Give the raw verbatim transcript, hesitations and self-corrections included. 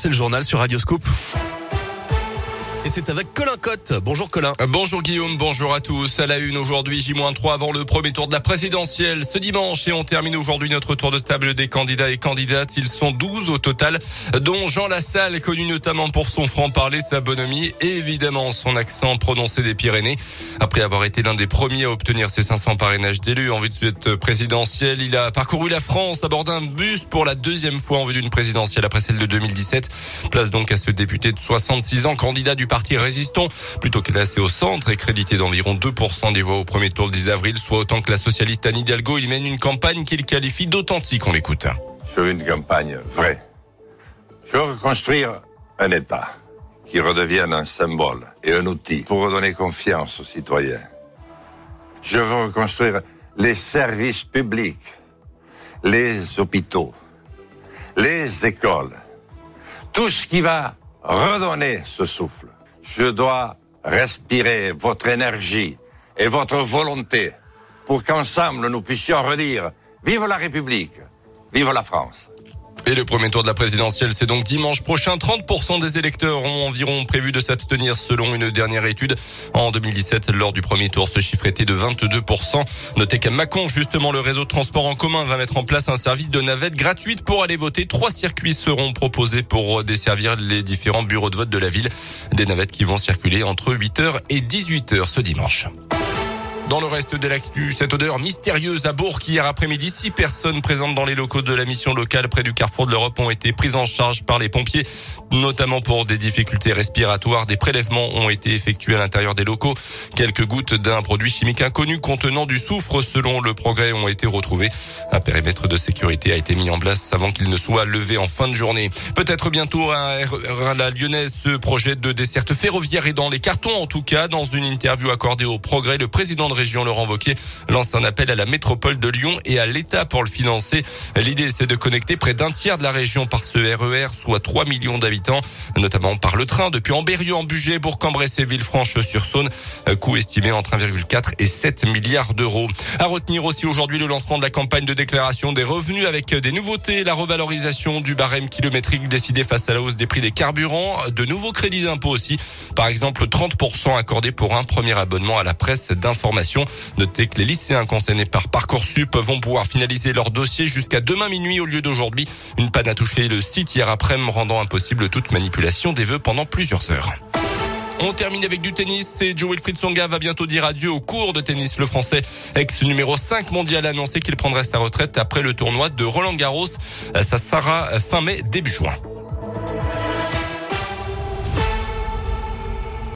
c'est le journal sur Radioscoop. Et c'est avec Colin Cotte. Bonjour Colin. Bonjour Guillaume, bonjour à tous. À la une aujourd'hui, J moins trois avant le premier tour de la présidentielle ce dimanche. Et on termine aujourd'hui notre tour de table des candidats et candidates. Ils sont douze au total, dont Jean Lassalle, connu notamment pour son franc-parler, sa bonhomie et évidemment son accent prononcé des Pyrénées. Après avoir été l'un des premiers à obtenir ses cinq cents parrainages d'élus en vue de cette présidentielle, il a parcouru la France à bord d'un bus pour la deuxième fois en vue d'une présidentielle après celle de deux mille dix-sept. Place donc à ce député de soixante-six ans, candidat du parti résistant, plutôt classé au centre et crédité d'environ deux pour cent des voix au premier tour le dix avril, soit autant que la socialiste Anne Hidalgo. Il mène une campagne qu'il qualifie d'authentique. On l'écoute. Je veux une campagne vraie. Je veux reconstruire un État qui redevienne un symbole et un outil pour redonner confiance aux citoyens. Je veux reconstruire les services publics, les hôpitaux, les écoles, tout ce qui va redonner ce souffle. Je dois respirer votre énergie et votre volonté pour qu'ensemble nous puissions redire « Vive la République, vive la France ». Et le premier tour de la présidentielle, c'est donc dimanche prochain. trente pour cent des électeurs ont environ prévu de s'abstenir selon une dernière étude. En deux mille dix-sept, lors du premier tour, ce chiffre était de vingt-deux pour cent. Notez qu'à Mâcon, justement, le réseau de transport en commun va mettre en place un service de navette gratuite pour aller voter. Trois circuits seront proposés pour desservir les différents bureaux de vote de la ville. Des navettes qui vont circuler entre huit heures et dix-huit heures ce dimanche. Dans le reste de l'actu, cette odeur mystérieuse à Bourg hier après-midi, six personnes présentes dans les locaux de la mission locale près du carrefour de l'Europe ont été prises en charge par les pompiers, notamment pour des difficultés respiratoires. Des prélèvements ont été effectués à l'intérieur des locaux. Quelques gouttes d'un produit chimique inconnu contenant du soufre, selon Le Progrès, ont été retrouvées. Un périmètre de sécurité a été mis en place avant qu'il ne soit levé en fin de journée. Peut-être bientôt à la Lyonnaise, ce projet de desserte ferroviaire est dans les cartons. En tout cas, dans une interview accordée au Progrès, le président de Région Laurent Wauquiez lance un appel à la métropole de Lyon et à l'État pour le financer. L'idée, c'est de connecter près d'un tiers de la région par ce R E R, soit trois millions d'habitants, notamment par le train depuis Ambérieu-en-Bugey, Bourg-en-Bresse et Villefranche-sur-Saône. Coût estimé entre un virgule quatre et sept milliards d'euros. À retenir aussi aujourd'hui le lancement de la campagne de déclaration des revenus avec des nouveautés, la revalorisation du barème kilométrique décidé face à la hausse des prix des carburants, de nouveaux crédits d'impôt aussi. Par exemple, trente pour cent accordés pour un premier abonnement à la presse d'information. Notez que les lycéens concernés par Parcoursup vont pouvoir finaliser leur dossier jusqu'à demain minuit au lieu d'aujourd'hui. Une panne a touché le site hier après-midi, rendant impossible toute manipulation des vœux pendant plusieurs heures. On termine avec du tennis et Jo-Wilfried Tsonga va bientôt dire adieu au cours de tennis. Le Français, ex-numéro cinq mondial, a annoncé qu'il prendrait sa retraite après le tournoi de Roland Garros. Ça sera fin mai, début juin.